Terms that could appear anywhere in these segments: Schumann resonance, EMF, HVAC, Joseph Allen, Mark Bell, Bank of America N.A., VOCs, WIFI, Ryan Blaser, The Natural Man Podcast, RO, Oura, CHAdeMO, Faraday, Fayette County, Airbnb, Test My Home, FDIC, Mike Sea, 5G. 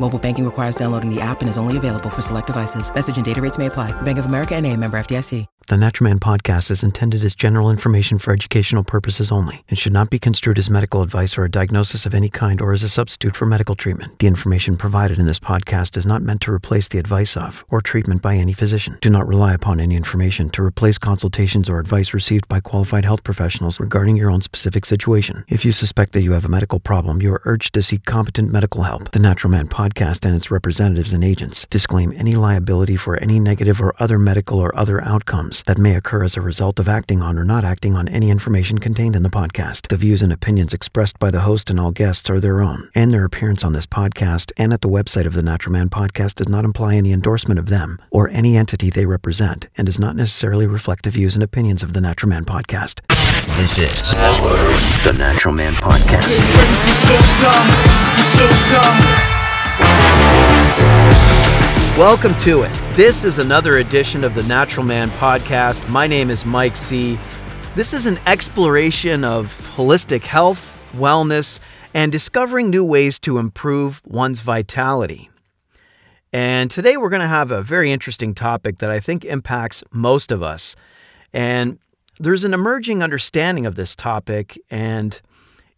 Mobile banking requires downloading the app and is only available for select devices. Message and data rates may apply. Bank of America N.A. member FDIC. The Natural Man Podcast is intended as general information for educational purposes only and should not be construed as medical advice or a diagnosis of any kind or as a substitute for medical treatment. The information provided in this podcast is not meant to replace the advice of or treatment by any physician. Do not rely upon any information to replace consultations or advice received by qualified health professionals regarding your own specific situation. If you suspect that you have a medical problem, you are urged to seek competent medical help. The Natural Man Podcast and its representatives and agents disclaim any liability for any negative or other medical or other outcomes that may occur as a result of acting on or not acting on any information contained in the podcast. The views and opinions expressed by the host and all guests are their own, and their appearance on this podcast and at the website of the Natural Man Podcast does not imply any endorsement of them or any entity they represent, and does not necessarily reflect the views and opinions of the Natural Man Podcast. This is the Natural Man Podcast. Get ready for showtime. Welcome to it. This is another edition of the Natural Man Podcast. My name is Mike Sea. This is an exploration of holistic health, wellness, and discovering new ways to improve one's vitality. And today we're going to have a very interesting topic that I think impacts most of us. And there's an emerging understanding of this topic and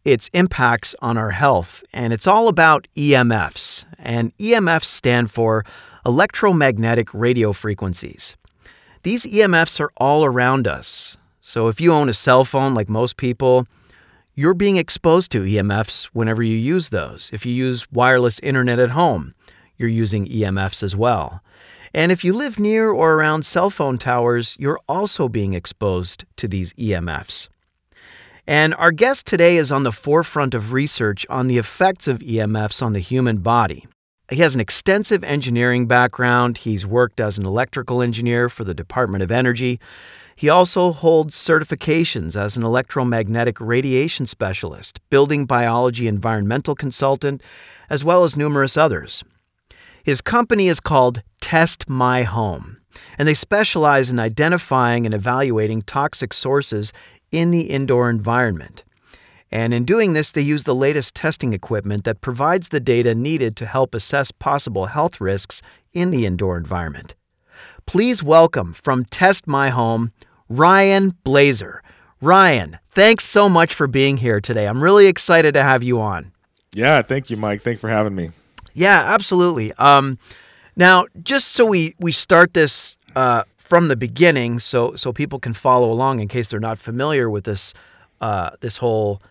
its impacts on our health. And it's all about EMFs. And EMFs stand for electromagnetic radio frequencies. These EMFs are all around us. So if you own a cell phone, like most people, you're being exposed to EMFs whenever you use those. If you use wireless internet at home, you're using EMFs as well. And if you live near or around cell phone towers, you're also being exposed to these EMFs. And our guest today is on the forefront of research on the effects of EMFs on the human body. He has an extensive engineering background. He's worked as an electrical engineer for the Department of Energy. He also holds certifications as an electromagnetic radiation specialist, building biology environmental consultant, as well as numerous others. His company is called Test My Home, and they specialize in identifying and evaluating toxic sources in the indoor environment. And in doing this, they use the latest testing equipment that provides the data needed to help assess possible health risks in the indoor environment. Please welcome from Test My Home, Ryan Blaser. Ryan, thanks so much for being here today. I'm really excited to have you on. Yeah, thank you, Mike. Thanks for having me. Yeah, absolutely. Now, just so we start this from the beginning, so people can follow along in case they're not familiar with this whole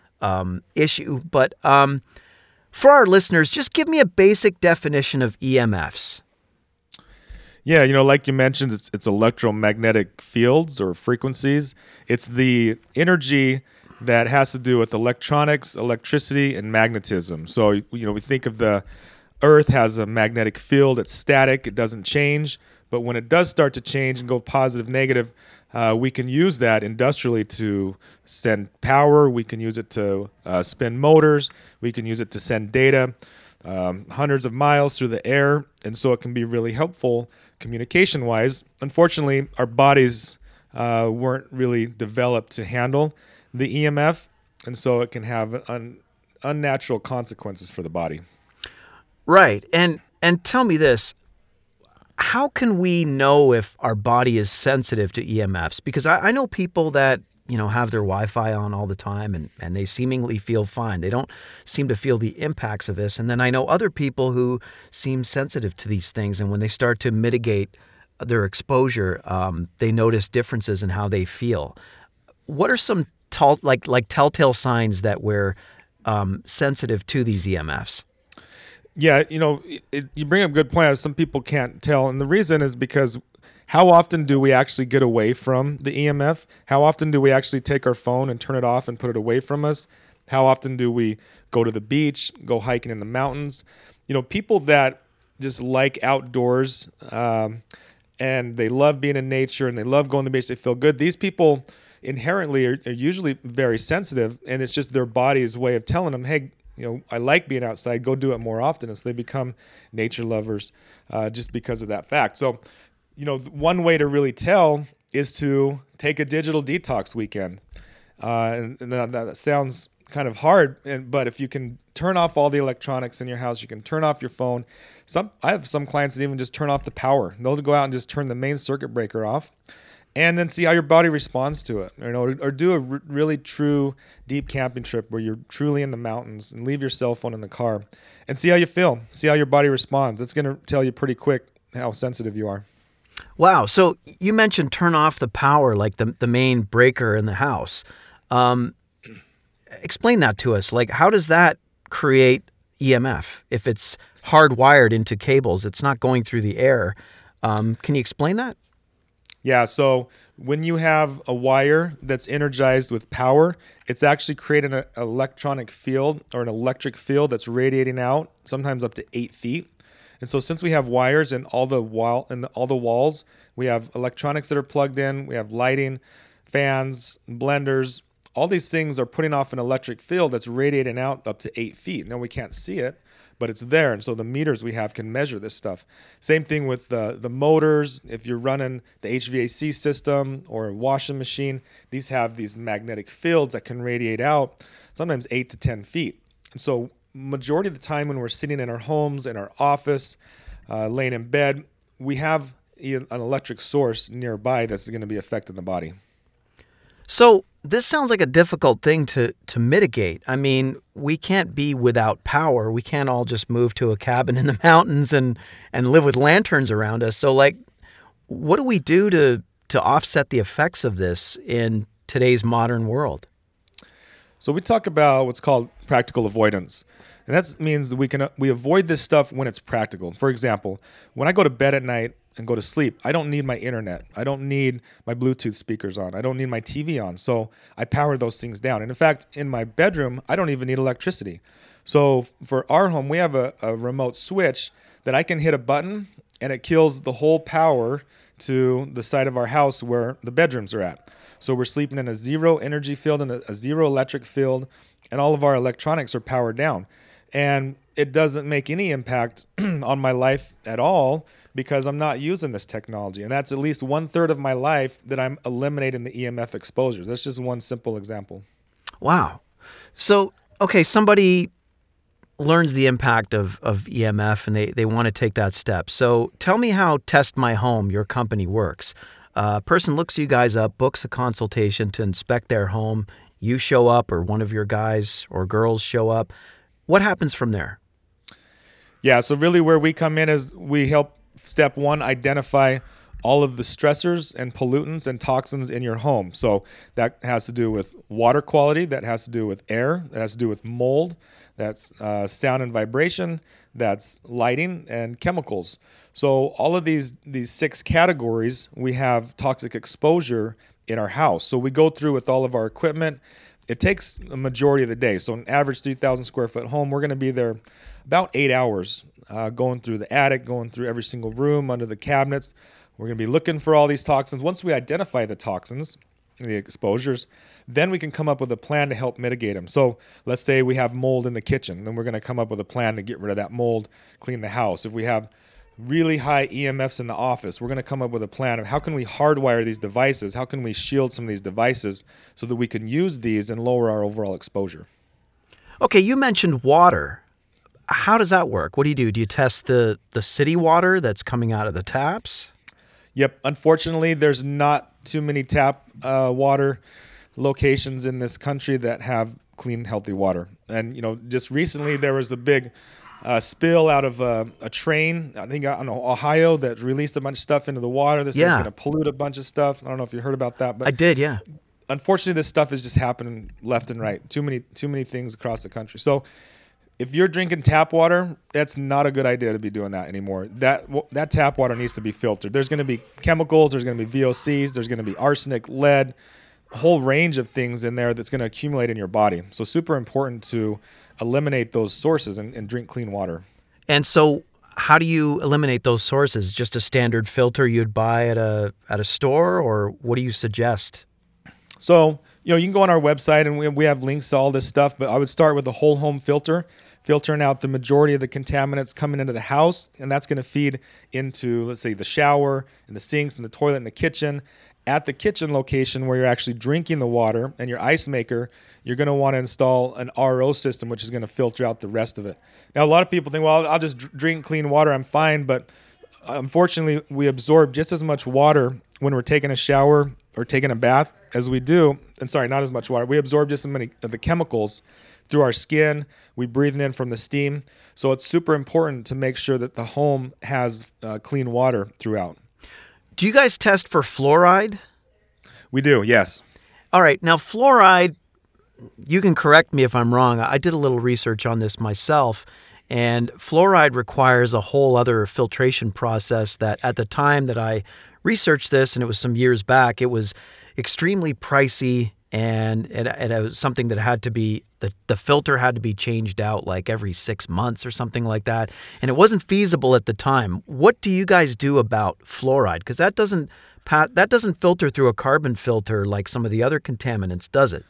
issue. But for our listeners, just give me a basic definition of EMFs. Yeah, like you mentioned, it's electromagnetic fields or frequencies. It's the energy that has to do with electronics, electricity, and magnetism. So, we think of the Earth has a magnetic field. It's static. It doesn't change. But when it does start to change and go positive, negative, we can use that industrially to send power. We can use it to spin motors. We can use it to send data hundreds of miles through the air. And so it can be really helpful communication-wise. Unfortunately, our bodies weren't really developed to handle the EMF. And so it can have unnatural consequences for the body. Right. And tell me this. How can we know if our body is sensitive to EMFs? Because I know people that, have their Wi-Fi on all the time and they seemingly feel fine. They don't seem to feel the impacts of this. And then I know other people who seem sensitive to these things. And when they start to mitigate their exposure, they notice differences in how they feel. What are some telltale signs that we're sensitive to these EMFs? Yeah, you bring up a good point. Some people can't tell. And the reason is because how often do we actually get away from the EMF? How often do we actually take our phone and turn it off and put it away from us? How often do we go to the beach, go hiking in the mountains? People that just like outdoors and they love being in nature and they love going to the beach. They feel good. These people inherently are usually very sensitive, and it's just their body's way of telling them, hey, you know, I like being outside. Go do it more often. And so they become nature lovers just because of that fact. So, you know, one way to really tell is to take a digital detox weekend. And that sounds kind of hard, but if you can turn off all the electronics in your house, you can turn off your phone. I have some clients that even just turn off the power. They'll go out and just turn the main circuit breaker off, and then see how your body responds to it. You know, or do a really true deep camping trip where you're truly in the mountains and leave your cell phone in the car and see how you feel, see how your body responds. It's going to tell you pretty quick how sensitive you are. Wow. So you mentioned turn off the power, like the main breaker in the house. Explain that to us. Like, how does that create EMF? If it's hardwired into cables, it's not going through the air. Can you explain that? Yeah, so when you have a wire that's energized with power, it's actually creating an electronic field or an electric field that's radiating out, sometimes up to 8 feet. And so since we have wires in all the walls, we have electronics that are plugged in, we have lighting, fans, blenders, all these things are putting off an electric field that's radiating out up to 8 feet. Now we can't see it, but it's there, and so the meters we have can measure this stuff. Same thing with the motors. If you're running the HVAC system or a washing machine, these have these magnetic fields that can radiate out sometimes 8 to 10 feet. And so majority of the time when we're sitting in our homes, in our office, laying in bed, we have an electric source nearby that's going to be affecting the body. So this sounds like a difficult thing to mitigate. I mean, we can't be without power. We can't all just move to a cabin in the mountains and live with lanterns around us. So, like, what do we do to offset the effects of this in today's modern world? So we talk about what's called practical avoidance. And that means that we avoid this stuff when it's practical. For example, when I go to bed at night and go to sleep, I don't need my internet. I don't need my Bluetooth speakers on. I don't need my TV on. So I power those things down. And in fact, in my bedroom, I don't even need electricity. So for our home, we have a remote switch that I can hit a button and it kills the whole power to the side of our house where the bedrooms are at. So we're sleeping in a zero energy field and a zero electric field, and all of our electronics are powered down. And it doesn't make any impact on my life at all because I'm not using this technology. And that's at least 1/3 of my life that I'm eliminating the EMF exposure. That's just one simple example. Wow. So, okay, somebody learns the impact of EMF and they want to take that step. So tell me how Test My Home, your company, works. A person looks you guys up, books a consultation to inspect their home. You show up, or one of your guys or girls show up. What happens from there? Yeah, so really where we come in is we help, step one, identify all of the stressors and pollutants and toxins in your home. So that has to do with water quality, that has to do with air, that has to do with mold, that's sound and vibration, that's lighting and chemicals. So all of these six categories, we have toxic exposure in our house. So we go through with all of our equipment. It takes a majority of the day. So an average 3,000 square foot home, we're going to be there about 8 hours, going through the attic, going through every single room, under the cabinets. We're going to be looking for all these toxins. Once we identify the toxins, the exposures, then we can come up with a plan to help mitigate them. So let's say we have mold in the kitchen, then we're going to come up with a plan to get rid of that mold, clean the house. If we have really high EMFs in the office, we're going to come up with a plan of how can we hardwire these devices, how can we shield some of these devices so that we can use these and lower our overall exposure. Okay, you mentioned water. How does that work? What do you do? Do you test the city water that's coming out of the taps? Yep. Unfortunately, there's not too many tap water locations in this country that have clean, healthy water. And, you know, just recently there was a big spill out of a train, I think, I don't know, Ohio, that released a bunch of stuff into the water. This is going to pollute a bunch of stuff. I don't know if you heard about that. But I did, yeah. Unfortunately, this stuff is just happening left and right. Too many things across the country. So if you're drinking tap water, that's not a good idea to be doing that anymore. That tap water needs to be filtered. There's going to be chemicals, there's going to be VOCs, there's going to be arsenic, lead, a whole range of things in there that's going to accumulate in your body. So super important to eliminate those sources and drink clean water. And so How do you eliminate those sources? Just a standard filter you'd buy at a store, or what do you suggest? So, you know, you can go on our website and we have links to all this stuff, but I would start with a whole home filter, filtering out the majority of the contaminants coming into the house, and that's going to feed into, let's say, the shower and the sinks and the toilet and the kitchen. At the kitchen location where you're actually drinking the water and your ice maker, you're going to want to install an RO system, which is going to filter out the rest of it. Now, a lot of people think, well, I'll just drink clean water, I'm fine. But unfortunately, we absorb just as much water when we're taking a shower or taking a bath as we do. And sorry, not as much water. We absorb just as many of the chemicals through our skin. We breathe in from the steam. So it's super important to make sure that the home has clean water throughout. Do you guys test for fluoride? We do, yes. All right. Now, fluoride, you can correct me if I'm wrong. I did a little research on this myself, and fluoride requires a whole other filtration process that at the time that I researched this, and it was some years back, it was extremely pricey, and it was something that had to be, the filter had to be changed out like every 6 months or something like that. And it wasn't feasible at the time. What do you guys do about fluoride? Because that doesn't filter through a carbon filter like some of the other contaminants, does it?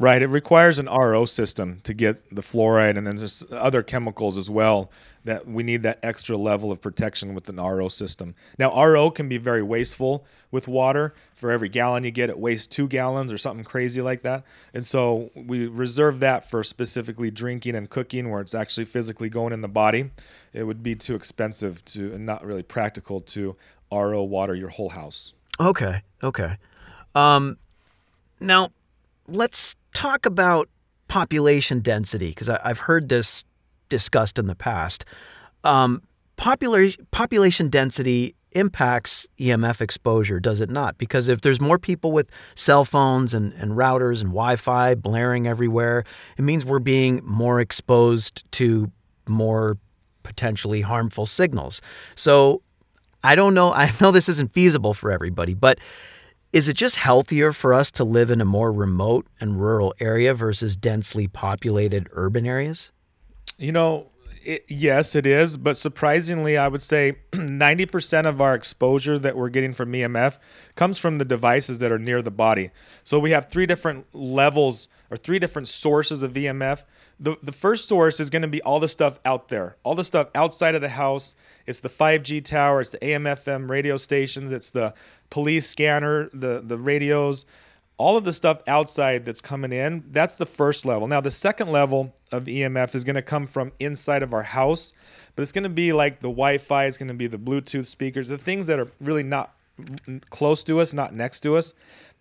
Right. It requires an RO system to get the fluoride, and then there's other chemicals as well that we need that extra level of protection with an RO system. Now, RO can be very wasteful with water. For every gallon you get, it wastes 2 gallons or something crazy like that. And so we reserve that for specifically drinking and cooking where it's actually physically going in the body. It would be too expensive to and not really practical to RO water your whole house. Okay. Now, let's talk about population density, because I've heard this discussed in the past. Population density impacts EMF exposure, does it not? Because if there's more people with cell phones and routers and Wi-Fi blaring everywhere, it means we're being more exposed to more potentially harmful signals. So I don't know. I know this isn't feasible for everybody, but is it just healthier for us to live in a more remote and rural area versus densely populated urban areas? You know, yes, it is. But surprisingly, I would say 90% of our exposure that we're getting from EMF comes from the devices that are near the body. So we have three different levels or three different sources of EMF. The first source is going to be all the stuff out there, all the stuff outside of the house. It's the 5G tower, it's the AM, FM radio stations, it's the police scanner, the radios, all of the stuff outside that's coming in. That's the first level. Now, the second level of EMF is going to come from inside of our house, but it's going to be like the Wi-Fi, it's going to be the Bluetooth speakers, the things that are really not close to us, not next to us.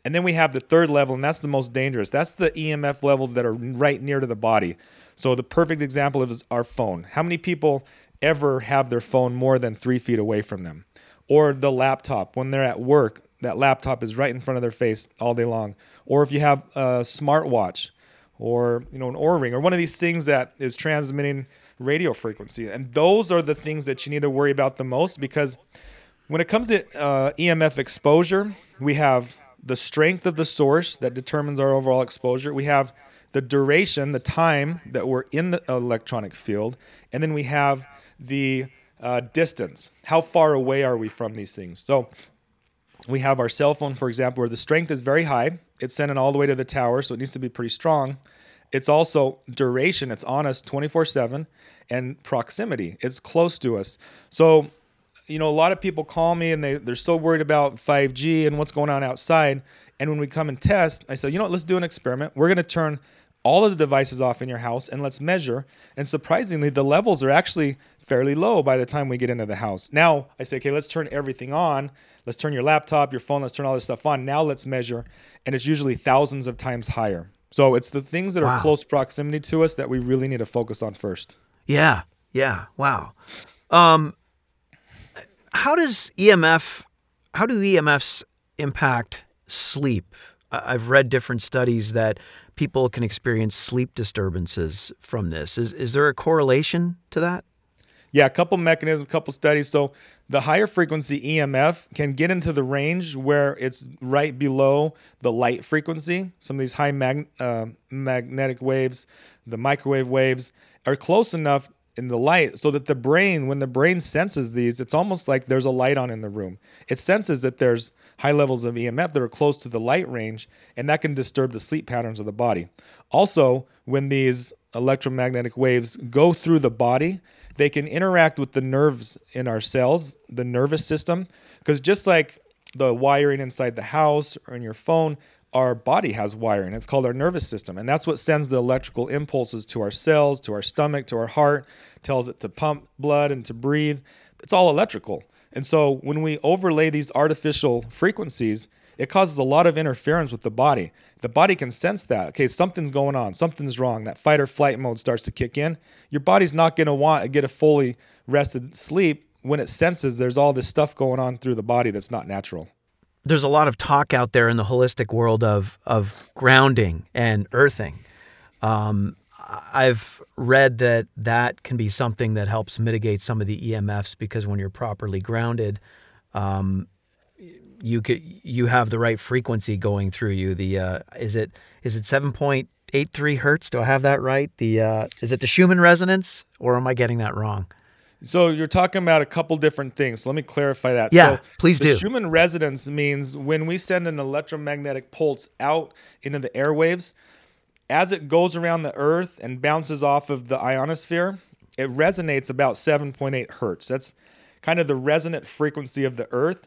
And then we have the third level, and that's the most dangerous. That's the EMF level that are right near to the body. So the perfect example is our phone. How many people ever have their phone more than 3 feet away from them? Or the laptop. When they're at work, that laptop is right in front of their face all day long. Or if you have a smartwatch or, you know, an Oura Ring or one of these things that is transmitting radio frequency. And those are the things that you need to worry about the most, because when it comes to EMF exposure, we have the strength of the source that determines our overall exposure. We have the duration, the time that we're in the electronic field. And then we have the distance. How far away are we from these things? So we have our cell phone, for example, where the strength is very high. It's sending all the way to the tower, so it needs to be pretty strong. It's also duration. It's on us 24/7, and proximity. It's close to us. So, you know, a lot of people call me and they're so worried about 5G and what's going on outside. And when we come and test, I say, you know what, let's do an experiment. We're going to turn all of the devices off in your house and let's measure. And surprisingly, the levels are actually fairly low by the time we get into the house. Now I say, okay, let's turn everything on. Let's turn your laptop, your phone, let's turn all this stuff on. Now let's measure. And it's usually thousands of times higher. So it's the things that are close proximity to us that we really need to focus on first. Yeah. Wow. How do EMFs impact sleep? I've read different studies that people can experience sleep disturbances from this. Is there a correlation to that? Yeah, a couple mechanisms, a couple studies. So the higher frequency EMF can get into the range where it's right below the light frequency. Some of these high magnetic waves, the microwave waves, are close enough in the light, so that the brain, when the brain senses these, it's almost like there's a light on in the room. It senses that there's high levels of EMF that are close to the light range, and that can disturb the sleep patterns of the body. Also, when these electromagnetic waves go through the body, they can interact with the nerves in our cells, the nervous system, because just like the wiring inside the house or in your phone, our body has wiring. It's called our nervous system. And that's what sends the electrical impulses to our cells, to our stomach, to our heart, tells it to pump blood and to breathe. It's all electrical. And so when we overlay these artificial frequencies, it causes a lot of interference with the body. The body can sense that. Okay, something's going on. Something's wrong. That fight or flight mode starts to kick in. Your body's not going to want to get a fully rested sleep when it senses there's all this stuff going on through the body that's not natural. There's a lot of talk out there in the holistic world of grounding and earthing. I've read that can be something that helps mitigate some of the EMFs, because when you're properly grounded, you have the right frequency going through you. The is it 7.83 hertz? Do I have that right? The is it the Schumann resonance, or am I getting that wrong? So you're talking about a couple different things. So let me clarify that. Yeah, so please do. The Schumann resonance means when we send an electromagnetic pulse out into the airwaves, as it goes around the Earth and bounces off of the ionosphere, it resonates about 7.8 hertz. That's kind of the resonant frequency of the Earth.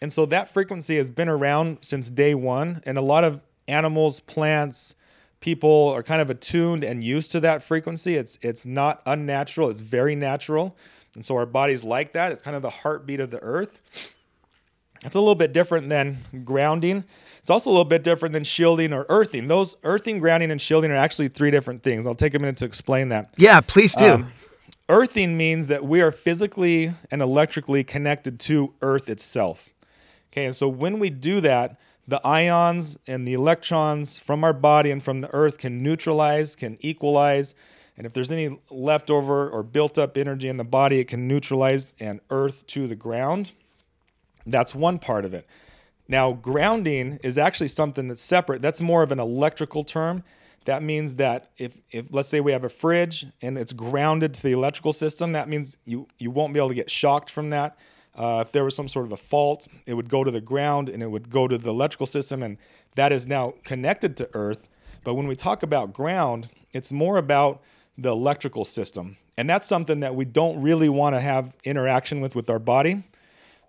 And so that frequency has been around since day one. And a lot of animals, plants, people are kind of attuned and used to that frequency. It's not unnatural. It's very natural. And so our bodies like that. It's kind of the heartbeat of the earth. It's a little bit different than grounding. It's also a little bit different than shielding or earthing. Those earthing, grounding, and shielding are actually three different things. I'll take a minute to explain that. Yeah, please do. Earthing means that we are physically and electrically connected to Earth itself. Okay, and so when we do that, the ions and the electrons from our body and from the earth can neutralize, can equalize, and if there's any leftover or built-up energy in the body, it can neutralize and earth to the ground. That's one part of it. Now, grounding is actually something that's separate. That's more of an electrical term. That means that if let's say we have a fridge and it's grounded to the electrical system, that means you won't be able to get shocked from that. If there was some sort of a fault, it would go to the ground and it would go to the electrical system, and that is now connected to Earth. But when we talk about ground, it's more about the electrical system. And that's something that we don't really want to have interaction with our body.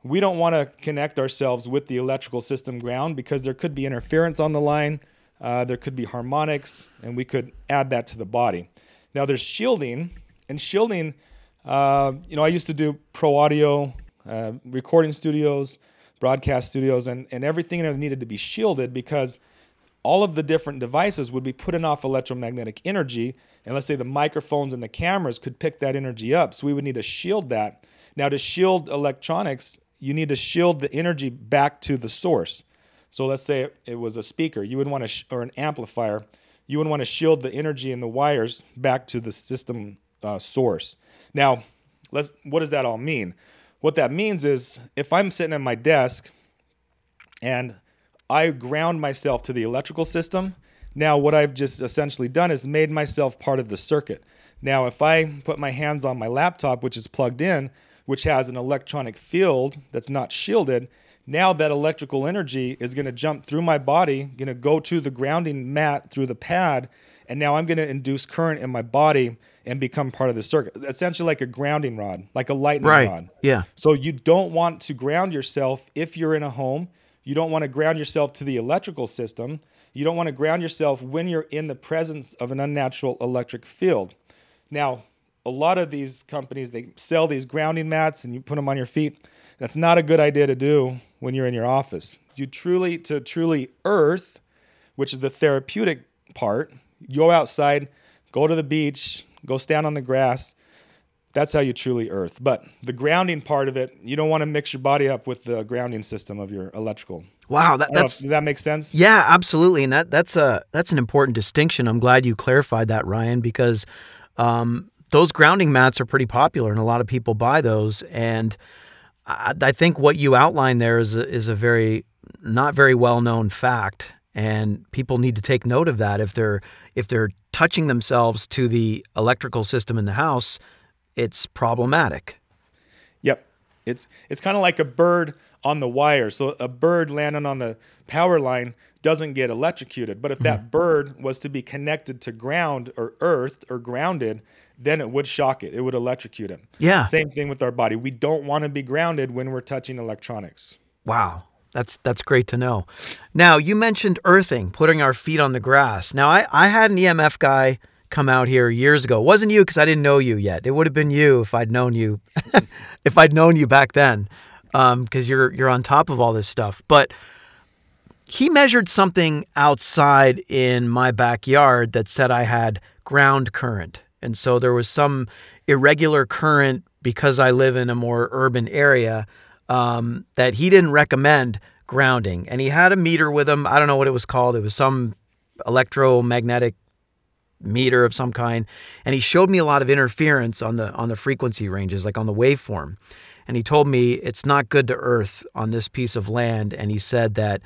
We don't want to connect ourselves with the electrical system ground, because there could be interference on the line, there could be harmonics, and we could add that to the body. Now there's shielding, and shielding, I used to do pro audio, recording studios, broadcast studios, and everything that needed to be shielded, because all of the different devices would be putting off electromagnetic energy, and let's say the microphones and the cameras could pick that energy up, so we would need to shield that. Now, to shield electronics, you need to shield the energy back to the source. So let's say it was a speaker, you would want to, or an amplifier, you would want to shield the energy in the wires back to the system source. Now, what does that all mean? What that means is, if I'm sitting at my desk and I ground myself to the electrical system, now what I've just essentially done is made myself part of the circuit. Now, if I put my hands on my laptop, which is plugged in, which has an electronic field that's not shielded, now that electrical energy is going to jump through my body, going to go to the grounding mat through the pad, and now I'm going to induce current in my body and become part of the circuit. Essentially like a grounding rod, like a lightning rod. Yeah. So you don't want to ground yourself if you're in a home. You don't want to ground yourself to the electrical system. You don't want to ground yourself when you're in the presence of an unnatural electric field. Now, a lot of these companies, they sell these grounding mats and you put them on your feet. That's not a good idea to do when you're in your office. To truly earth, which is the therapeutic part, go outside, go to the beach, go stand on the grass. That's how you truly earth. But the grounding part of it, you don't want to mix your body up with the grounding system of your electrical. Wow, does that make sense? Yeah, absolutely. And that's an important distinction. I'm glad you clarified that, Ryan, because those grounding mats are pretty popular, and a lot of people buy those. And I think what you outlined there is a very not very well known fact. And people need to take note of that. If they're touching themselves to the electrical system in the house, it's problematic. Yep. It's kind of like a bird on the wire. So a bird landing on the power line doesn't get electrocuted. But if that bird was to be connected to ground or earth or grounded, then it would shock it. It would electrocute him. Yeah. Same thing with our body. We don't want to be grounded when we're touching electronics. Wow. That's great to know. Now, you mentioned earthing, putting our feet on the grass. Now, I had an EMF guy come out here years ago. It wasn't you because I didn't know you yet. It would have been you if I'd known you, if I'd known you back then, because you're on top of all this stuff. But he measured something outside in my backyard that said I had ground current. And so there was some irregular current because I live in a more urban area that he didn't recommend grounding. And he had a meter with him. I don't know what it was called. It was some electromagnetic meter of some kind, and he showed me a lot of interference on the frequency ranges, like on the waveform. And he told me it's not good to earth on this piece of land. And he said that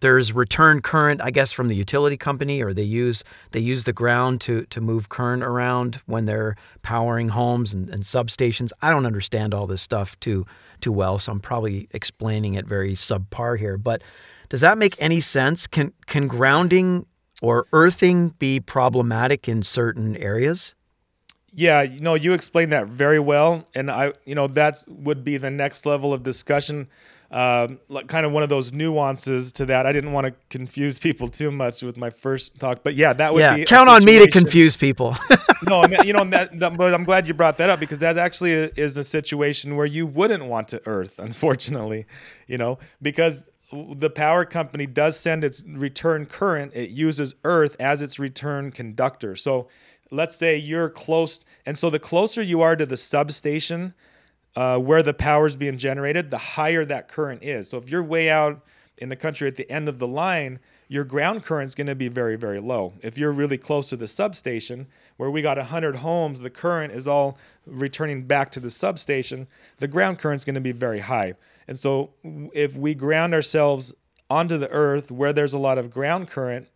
there's return current, I guess, from the utility company, or they use the ground to move current around when they're powering homes and substations. I don't understand all this stuff too well, so I'm probably explaining it very subpar here. But does that make any sense? Can grounding or earthing be problematic in certain areas? Yeah, you explained that very well, and that would be the next level of discussion, like kind of one of those nuances to that. I didn't want to confuse people too much with my first talk, but yeah, that would be. Count on me to confuse people. No, I mean, but I'm glad you brought that up, because that actually is a situation where you wouldn't want to earth, unfortunately, because the power company does send its return current. It uses earth as its return conductor. So let's say you're close. And so the closer you are to the substation where the power is being generated, the higher that current is. So if you're way out in the country at the end of the line, your ground current's going to be very, very low. If you're really close to the substation, where we got 100 homes, the current is all returning back to the substation, the ground current's going to be very high. And so if we ground ourselves onto the earth where there's a lot of ground current,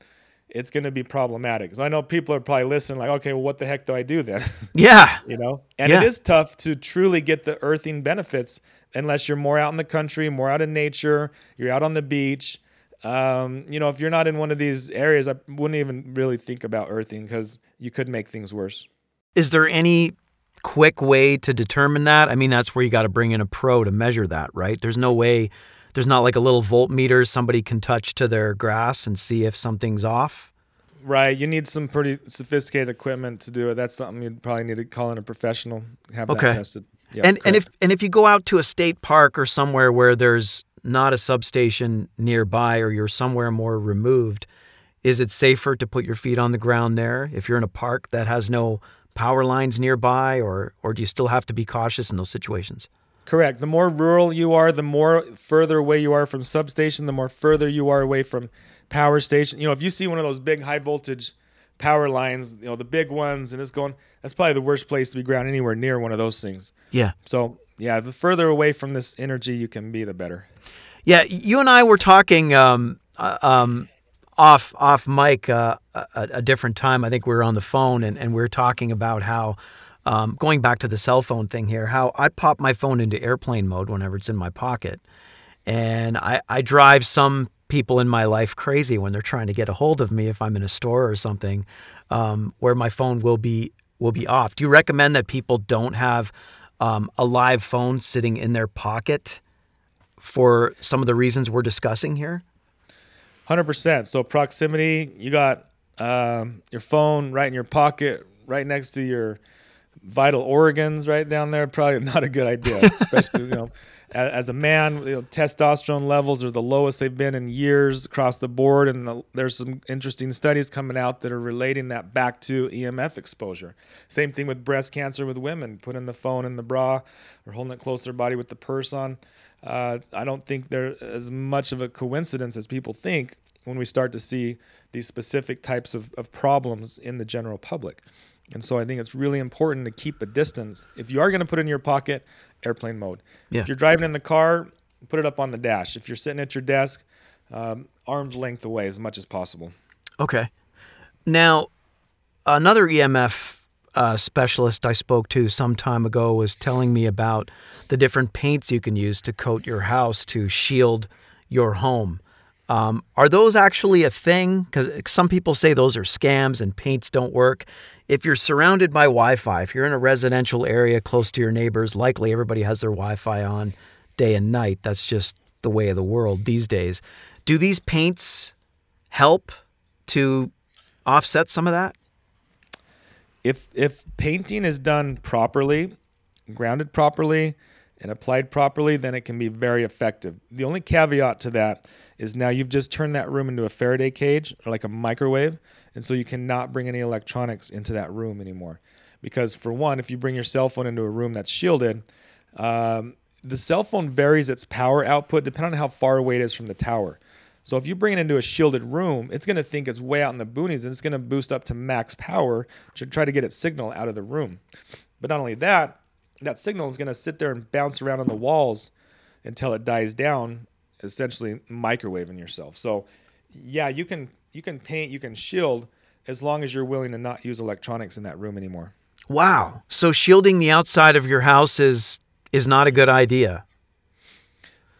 it's going to be problematic. So I know people are probably listening like, okay, well, what the heck do I do then? Yeah. And yeah. It is tough to truly get the earthing benefits unless you're more out in the country, more out in nature, you're out on the beach. If you're not in one of these areas, I wouldn't even really think about earthing, because you could make things worse. Is there any quick way to determine that? I mean, that's where you got to bring in a pro to measure that, right? There's no way, there's not like a little voltmeter somebody can touch to their grass and see if something's off. Right. You need some pretty sophisticated equipment to do it. That's something you'd probably need to call in a professional, have that tested. Yeah, and if you go out to a state park or somewhere where there's not a substation nearby, or you're somewhere more removed, is it safer to put your feet on the ground there? If you're in a park that has no power lines nearby, or do you still have to be cautious in those situations? Correct. The more rural you are, the more further away you are from substation, the more further you are away from power station. If you see one of those big high voltage power lines, the big ones, and it's going, that's probably the worst place to be ground, anywhere near one of those things. Yeah. So yeah, the further away from this energy you can be, the better. Yeah. You and I were talking, off mic a different time. I think we were on the phone and we were talking about how, going back to the cell phone thing here, how I pop my phone into airplane mode whenever it's in my pocket. And I drive some people in my life crazy when they're trying to get a hold of me if I'm in a store or something, where my phone will be off. Do you recommend that people don't have a live phone sitting in their pocket for some of the reasons we're discussing here? 100%. So proximity, you got your phone right in your pocket, right next to your vital organs right down there. Probably not a good idea, especially, as a man, testosterone levels are the lowest they've been in years across the board. And there's some interesting studies coming out that are relating that back to EMF exposure. Same thing with breast cancer with women, putting the phone in the bra or holding it close to their body with the purse on. I don't think there's as much of a coincidence as people think when we start to see these specific types of problems in the general public. And so I think it's really important to keep a distance. If you are going to put it in your pocket, airplane mode. Yeah. If you're driving in the car, put it up on the dash. If you're sitting at your desk, arm's length away as much as possible. Okay. Now, another EMF specialist I spoke to some time ago was telling me about the different paints you can use to coat your house to shield your home. Are those actually a thing? Because some people say those are scams and paints don't work. If you're surrounded by Wi-Fi, if you're in a residential area close to your neighbors, likely everybody has their Wi-Fi on day and night. That's just the way of the world these days. Do these paints help to offset some of that? If painting is done properly, grounded properly, and applied properly, then it can be very effective. The only caveat to that is now you've just turned that room into a Faraday cage, or like a microwave, and so you cannot bring any electronics into that room anymore. Because for one, if you bring your cell phone into a room that's shielded, the cell phone varies its power output depending on how far away it is from the tower. So if you bring it into a shielded room, it's going to think it's way out in the boonies, and it's going to boost up to max power to try to get its signal out of the room. But not only that, that signal is going to sit there and bounce around on the walls until it dies down, essentially microwaving yourself. So yeah, you can paint, you can shield, as long as you're willing to not use electronics in that room anymore. Wow. So shielding the outside of your house is not a good idea.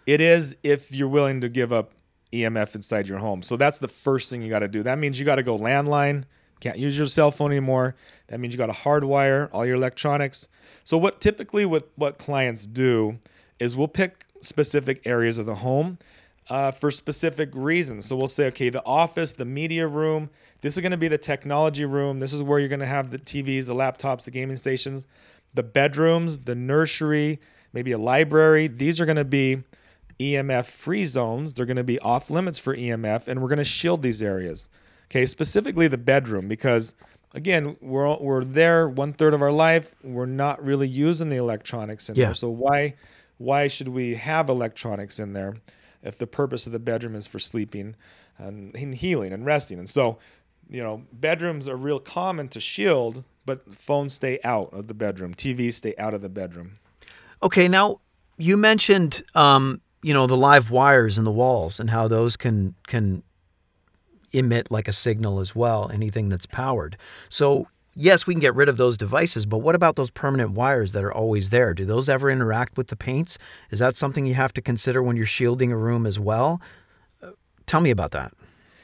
It is if you're willing to give up EMF inside your home. So that's the first thing you got to do. That means you got to go landline. Can't use your cell phone anymore. That means you got to hardwire all your electronics. So what typically what clients do is we'll pick specific areas of the home for specific reasons. So we'll say, okay, the office, the media room, this is going to be the technology room. This is where you're going to have the TVs, the laptops, the gaming stations, the bedrooms, the nursery, maybe a library. These are going to be EMF free zones. They're going to be off limits for EMF, and we're going to shield these areas. Okay, specifically the bedroom, because again, we're there one third of our life. We're not really using the electronics in there. So why should we have electronics in there if the purpose of the bedroom is for sleeping and healing and resting? And so, you know, bedrooms are real common to shield, but phones stay out of the bedroom. TVs stay out of the bedroom. Okay, now you mentioned you know, the live wires in the walls and how those can emit like a signal as well, anything that's powered. So yes, we can get rid of those devices, but what about those permanent wires that are always there? Do those ever interact with the paints? Is that something you have to consider when you're shielding a room as well? Tell me about that.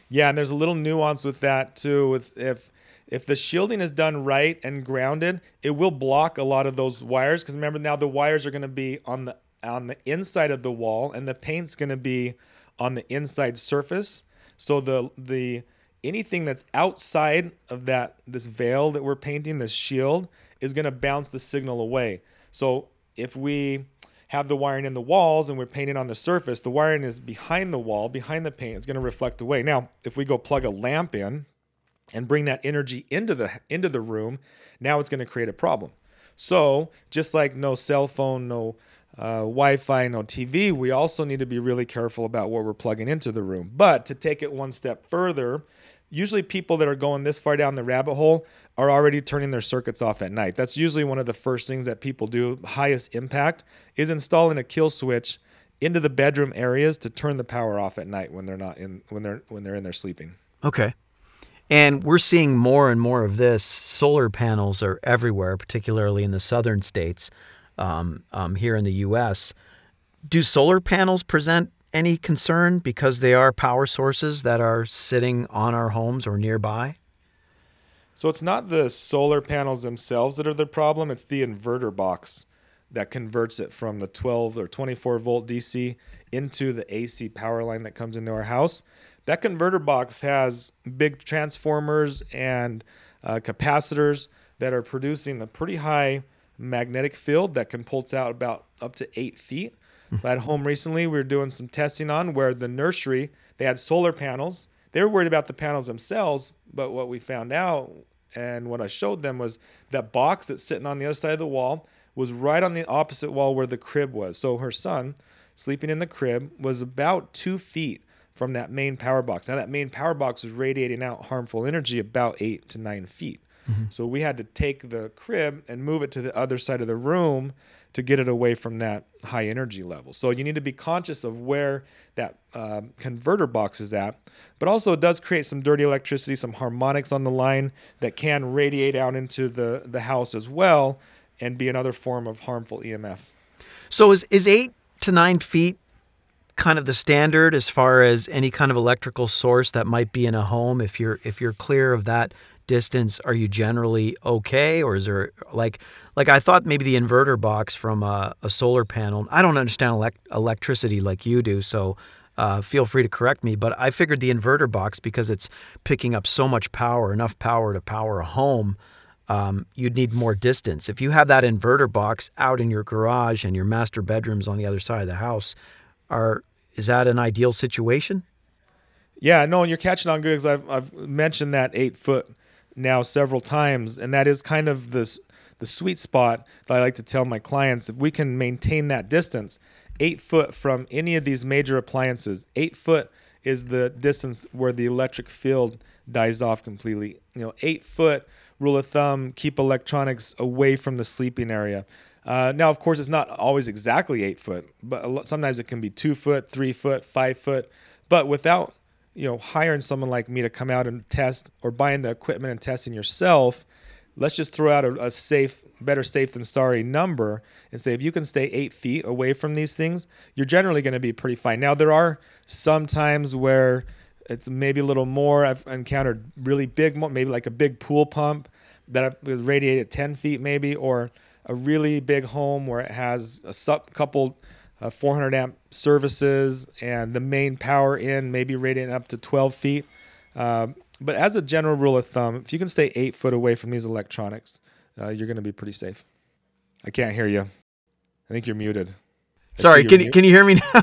Yeah, and there's a little nuance with that too. With if the shielding is done right and grounded, it will block a lot of those wires, because remember now the wires are going to be on the inside of the wall, and the paint's going to be on the inside surface. So the anything that's outside of that, this veil that we're painting, this shield, is going to bounce the signal away. So if we have the wiring in the walls and we're painting on the surface, the wiring is behind the wall, behind the paint. It's going to reflect away. Now, if we go plug a lamp in and bring that energy into the room, now it's going to create a problem. So just like no cell phone, no Wi-Fi, no TV, we also need to be really careful about what we're plugging into the room. But to take it one step further, usually people that are going this far down the rabbit hole are already turning their circuits off at night. That's usually one of the first things that people do, highest impact, is installing a kill switch into the bedroom areas to turn the power off at night when they're not in when they're in there sleeping. Okay. And we're seeing more and more of this. Solar panels are everywhere, particularly in the southern states. Here in the U.S., do solar panels present any concern because they are power sources that are sitting on our homes or nearby? So it's not the solar panels themselves that are the problem. It's the inverter box that converts it from the 12 or 24 volt DC into the AC power line that comes into our house. That converter box has big transformers and capacitors that are producing a pretty high magnetic field that can pulse out about up to 8 feet. At home recently, we were doing some testing on where the nursery, they had solar panels. They were worried about the panels themselves, but what we found out and what I showed them was that box that's sitting on the other side of the wall was right on the opposite wall where the crib was. So her son, sleeping in the crib, was about 2 feet from that main power box. Now that main power box was radiating out harmful energy about 8 to 9 feet. Mm-hmm. So we had to take the crib and move it to the other side of the room to get it away from that high energy level. So you need to be conscious of where that converter box is at, but also it does create some dirty electricity, some harmonics on the line that can radiate out into the house as well and be another form of harmful EMF. So is 8 to 9 feet kind of the standard as far as any kind of electrical source that might be in a home? If you're clear of that distance, are you generally okay? Or is there like I thought maybe the inverter box from a solar panel, I don't understand electricity like you do, so feel free to correct me, but I figured the inverter box, because it's picking up so much power, enough power to power a home, you'd need more distance. If you have that inverter box out in your garage and your master bedroom's on the other side of the house, is that an ideal situation? Yeah, no, and you're catching on good, because I've mentioned that 8 foot now several times, and that is kind of the sweet spot that I like to tell my clients. If we can maintain that distance, 8 foot from any of these major appliances, 8 foot is the distance where the electric field dies off completely. 8 foot rule of thumb, keep electronics away from the sleeping area. Now, of course, it's not always exactly 8 foot, but sometimes it can be 2 foot, 3 foot, 5 foot. But without hiring someone like me to come out and test, or buying the equipment and testing yourself, let's just throw out a safe, better safe than sorry number and say, if you can stay 8 feet away from these things, you're generally going to be pretty fine. Now, there are some times where it's maybe a little more. I've encountered really big, maybe like a big pool pump that was radiated 10 feet maybe, or a really big home where it has a couple 400 amp services and the main power in maybe radiating up to 12 feet. But as a general rule of thumb, if you can stay 8 foot away from these electronics, you're going to be pretty safe. I can't hear you. I think you're muted. Sorry, can you hear me now?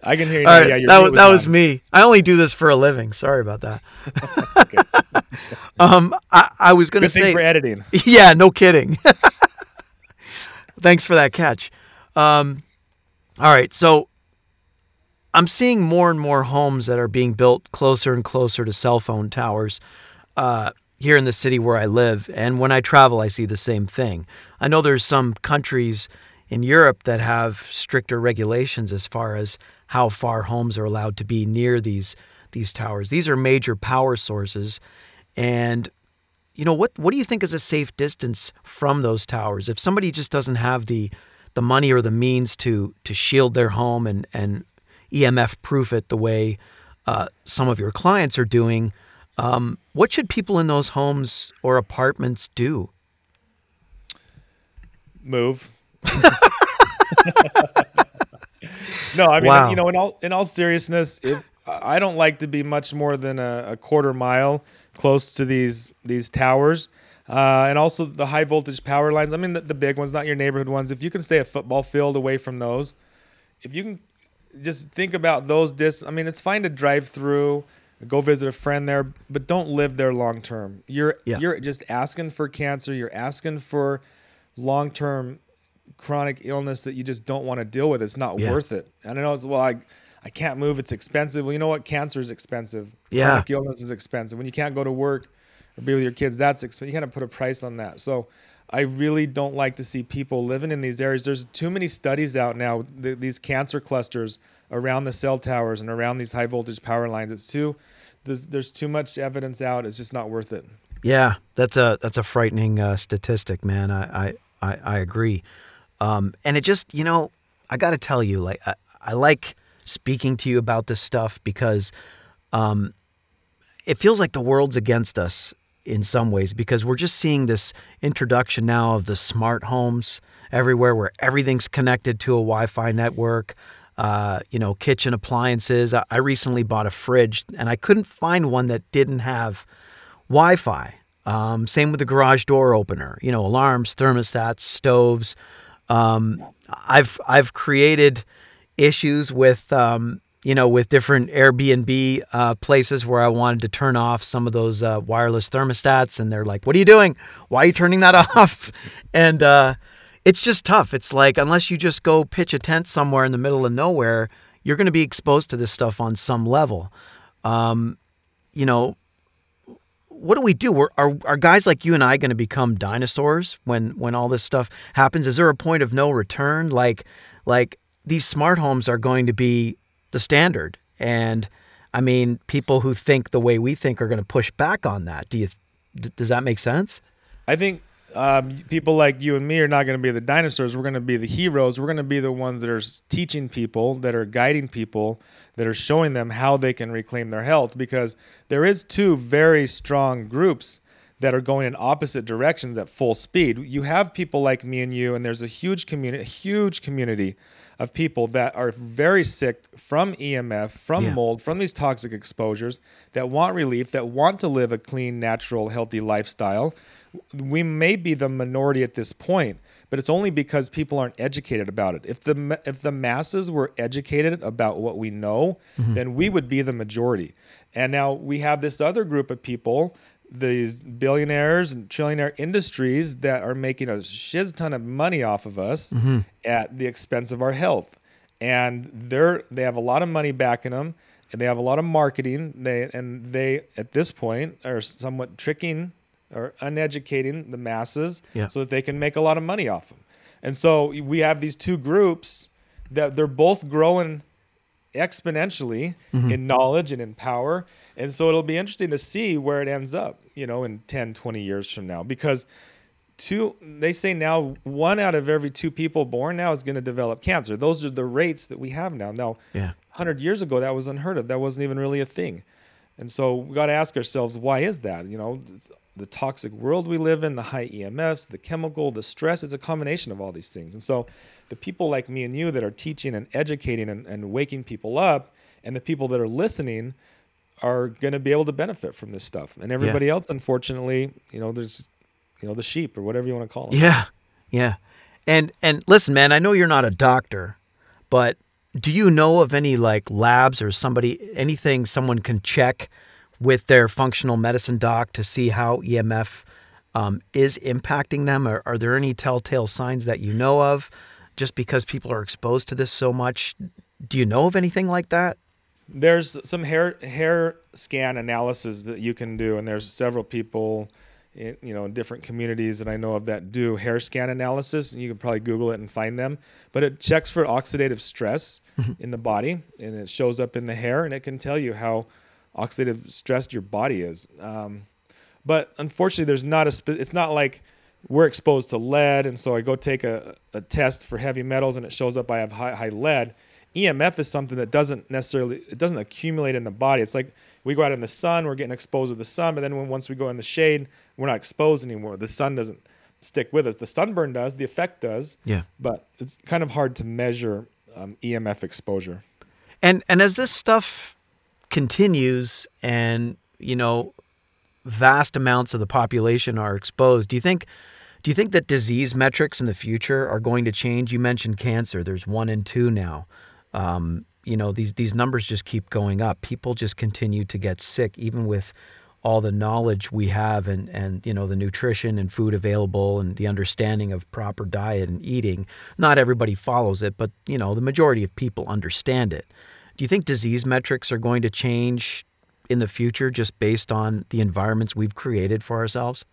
I can hear you now. Right, yeah, that was me. I only do this for a living. Sorry about that. Okay. I was going to say, for editing. Yeah, no kidding. Thanks for that catch. All right, so I'm seeing more and more homes that are being built closer and closer to cell phone towers here in the city where I live. And when I travel, I see the same thing. I know there's some countries in Europe that have stricter regulations as far as how far homes are allowed to be near these towers. These are major power sources, and what do you think is a safe distance from those towers? If somebody just doesn't have the money or the means to shield their home and EMF proof it the way some of your clients are doing, what should people in those homes or apartments do? Move. No, I mean, wow. In all seriousness, I don't like to be much more than a quarter mile close to these towers, and also the high voltage power lines. I mean, the big ones, not your neighborhood ones. If you can stay a football field away from those, if you can just think about those I mean, it's fine to drive through, go visit a friend there, but don't live there long term. You're just asking for cancer. You're asking for long term chronic illness that you just don't want to deal with. It's not worth it. And I know it's I can't move, it's expensive. Well, you know what? Cancer is expensive. Yeah. Chronic illness is expensive. When you can't go to work or be with your kids, that's expensive. You can't put a price on that. So I really don't like to see people living in these areas. There's too many studies out now, these cancer clusters around the cell towers and around these high voltage power lines. There's too much evidence out. It's just not worth it. Yeah, that's a frightening statistic, man. I agree. And it just, I got to tell you, like, I like speaking to you about this stuff because it feels like the world's against us in some ways, because we're just seeing this introduction now of the smart homes everywhere, where everything's connected to a Wi-Fi network, kitchen appliances. I recently bought a fridge and I couldn't find one that didn't have Wi-Fi. Same with the garage door opener, alarms, thermostats, stoves. I've created issues with different Airbnb places where I wanted to turn off some of those wireless thermostats, and they're like, "What are you doing? Why are you turning that off?" And it's just tough. It's like, unless you just go pitch a tent somewhere in the middle of nowhere, you're going to be exposed to this stuff on some level. what do we do? Are guys like you and I going to become dinosaurs when all this stuff happens? Is there a point of no return? Like these smart homes are going to be the standard. And I mean, people who think the way we think are going to push back on that. Does that make sense? I think people like you and me are not going to be the dinosaurs. We're going to be the heroes. We're going to be the ones that are teaching people, that are guiding people, that are showing them how they can reclaim their health, because there is two very strong groups that are going in opposite directions at full speed. You have people like me and you, and there's a huge community of people that are very sick from EMF, from mold, from these toxic exposures, that want relief, that want to live a clean, natural, healthy lifestyle. We may be the minority at this point, but it's only because people aren't educated about it. If the masses were educated about what we know, then we would be the majority. And now we have this other group of people, these billionaires and trillionaire industries that are making a shiz ton of money off of us at the expense of our health. And they have a lot of money backing them, and they have a lot of marketing. They at this point are somewhat tricking or uneducating the masses so that they can make a lot of money off them. And so we have these two groups that they're both growing exponentially in knowledge and in power. And so it'll be interesting to see where it ends up, in 10, 20 years from now, because they say now 1 out of every 2 people born now is going to develop cancer. Those are the rates that we have now. Now, 100 years ago, that was unheard of. That wasn't even really a thing. And so we got to ask ourselves, why is that? The toxic world we live in, the high EMFs, the chemical, the stress, it's a combination of all these things. And so the people like me and you that are teaching and educating and waking people up, and the people that are listening are going to be able to benefit from this stuff. And everybody else, unfortunately, there's, the sheep or whatever you want to call them. Yeah. Yeah. And listen, man, I know you're not a doctor, but do you know of any labs or anything someone can check with their functional medicine doc to see how EMF is impacting them? Are there any telltale signs that you know of, just because people are exposed to this so much? Do you know of anything like that? There's some hair scan analysis that you can do, and there's several people in different communities that I know of that do hair scan analysis, and you can probably Google it and find them. But it checks for oxidative stress in the body, and it shows up in the hair, and it can tell you how oxidative stress your body is. But unfortunately, there's not it's not like we're exposed to lead, and so I go take a test for heavy metals and it shows up I have high lead. EMF is something that doesn't accumulate in the body. It's like we go out in the sun, we're getting exposed to the sun, but then once we go in the shade, we're not exposed anymore. The sun doesn't stick with us. The sunburn does, the effect does, but it's kind of hard to measure EMF exposure. And as this stuff continues and, vast amounts of the population are exposed, do you think that disease metrics in the future are going to change? You mentioned cancer. There's 1 in 2 now. These numbers just keep going up. People just continue to get sick, even with all the knowledge we have and the nutrition and food available and the understanding of proper diet and eating. Not everybody follows it, but, the majority of people understand it. Do you think disease metrics are going to change in the future just based on the environments we've created for ourselves?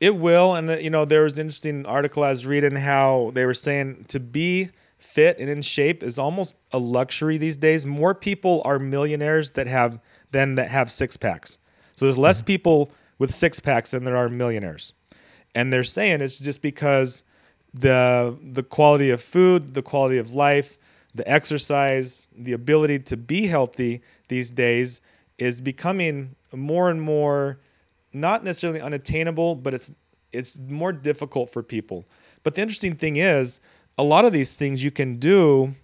It will. And, there was an interesting article I was reading how they were saying to be fit and in shape is almost a luxury these days. More people are millionaires than that have 6-packs. So there's less people with 6-packs than there are millionaires. And they're saying it's just because the quality of food, the quality of life, the exercise, the ability to be healthy these days is becoming more and more not necessarily unattainable, but it's more difficult for people. But the interesting thing is a lot of these things you can do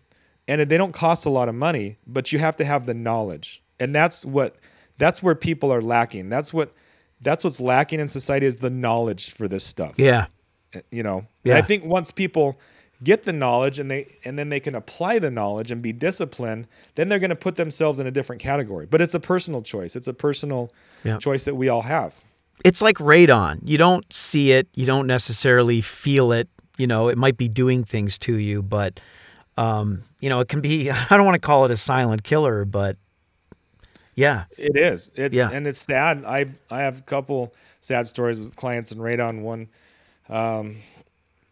and they don't cost a lot of money, but you have to have the knowledge. And that's where people are lacking. That's what's lacking in society is the knowledge for this stuff. Yeah. And I think once people get the knowledge and then they can apply the knowledge and be disciplined, then they're going to put themselves in a different category. But it's a personal choice. It's a personal choice that we all have. It's like radon. You don't see it. You don't necessarily feel it. It might be doing things to you, but, it can be, I don't want to call it a silent killer, but Yeah, it is. It's and it's sad. I have a couple sad stories with clients and radon. One,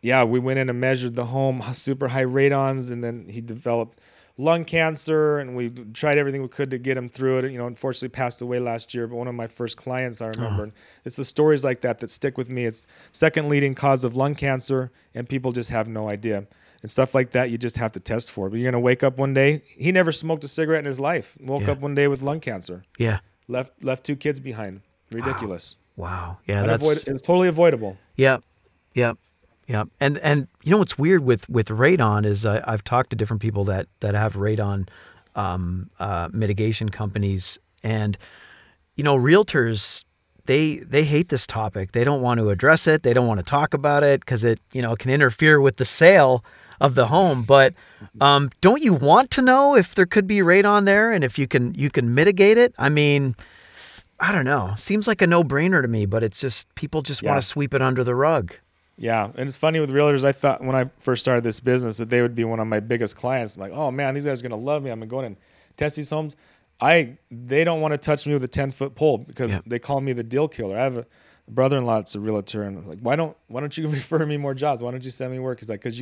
we went in and measured the home, super high radons, and then he developed lung cancer, and we tried everything we could to get him through it. You know, unfortunately passed away last year, but one of my first clients, I remember, and it's the stories like that that stick with me. It's second leading cause of lung cancer, and people just have no idea. And stuff like that, you just have to test for. But you're going to wake up one day. He never smoked a cigarette in his life. Woke up one day with lung cancer. Yeah. Left two kids behind. Ridiculous. Wow. Yeah, it was totally avoidable. Yeah. Yeah. Yeah. And you know what's weird with radon is I've talked to different people that have radon mitigation companies, and you know, realtors, they hate this topic. They don't want to address it. They don't want to talk about it because it, you know, can interfere with the sale of the home. But don't you want to know if there could be radon there and if you can mitigate it? I mean, I don't know. Seems like a no-brainer to me, but it's just people just want to sweep it under the rug. Yeah. And it's funny with realtors. I thought when I first started this business that they would be one of my biggest clients. I'm like, oh man, these guys are going to love me. I'm going to go in and test these homes. They don't want to touch me with a 10-foot pole because they call me the deal killer. I have a brother-in-law that's a realtor, and I'm like, why don't you refer me more jobs? Why don't you send me work? He's like, because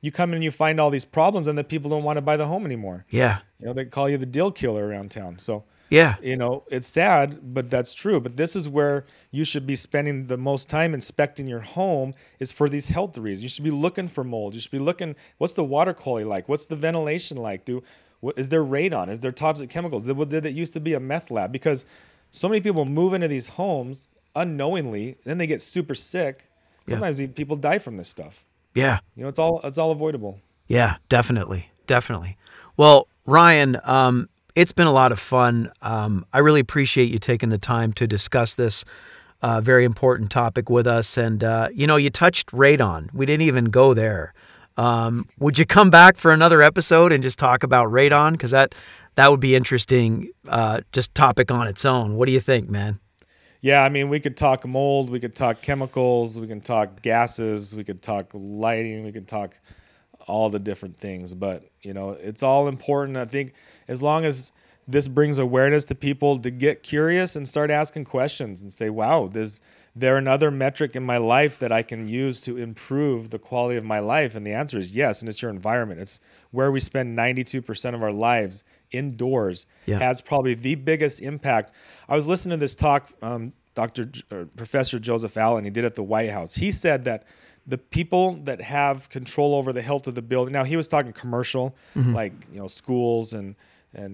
you come in and you find all these problems, and the people don't want to buy the home anymore. Yeah, you know, they call you the deal killer around town. So you know, it's sad, but that's true. But this is where you should be spending the most time inspecting your home is for these health reasons. You should be looking for mold. You should be looking, what's the water quality like? What's the ventilation like? Is there radon? Is there toxic chemicals? Did it used to be a meth lab? Because so many people move into these homes unknowingly, then they get super sick. Sometimes even people die from this stuff. Yeah. You know, it's all avoidable. Yeah, definitely. Definitely. Well, Ryan, it's been a lot of fun. I really appreciate you taking the time to discuss this very important topic with us. And, you know, you touched radon. We didn't even go there. Would you come back for another episode and just talk about radon? Because that would be interesting, just topic on its own. What do you think, man? Yeah, I mean, we could talk mold, we could talk chemicals, we can talk gases, we could talk lighting, we could talk all the different things. But, you know, it's all important. I think as long as this brings awareness to people to get curious and start asking questions and say, wow, There another metric in my life that I can use to improve the quality of my life? And the answer is yes, and it's your environment. It's where we spend 92% of our lives indoors. Yeah. Has probably the biggest impact. I was listening to this talk, Professor Joseph Allen, he did at the White House. He said that the people that have control over the health of the building, now he was talking commercial, like, you know, schools and you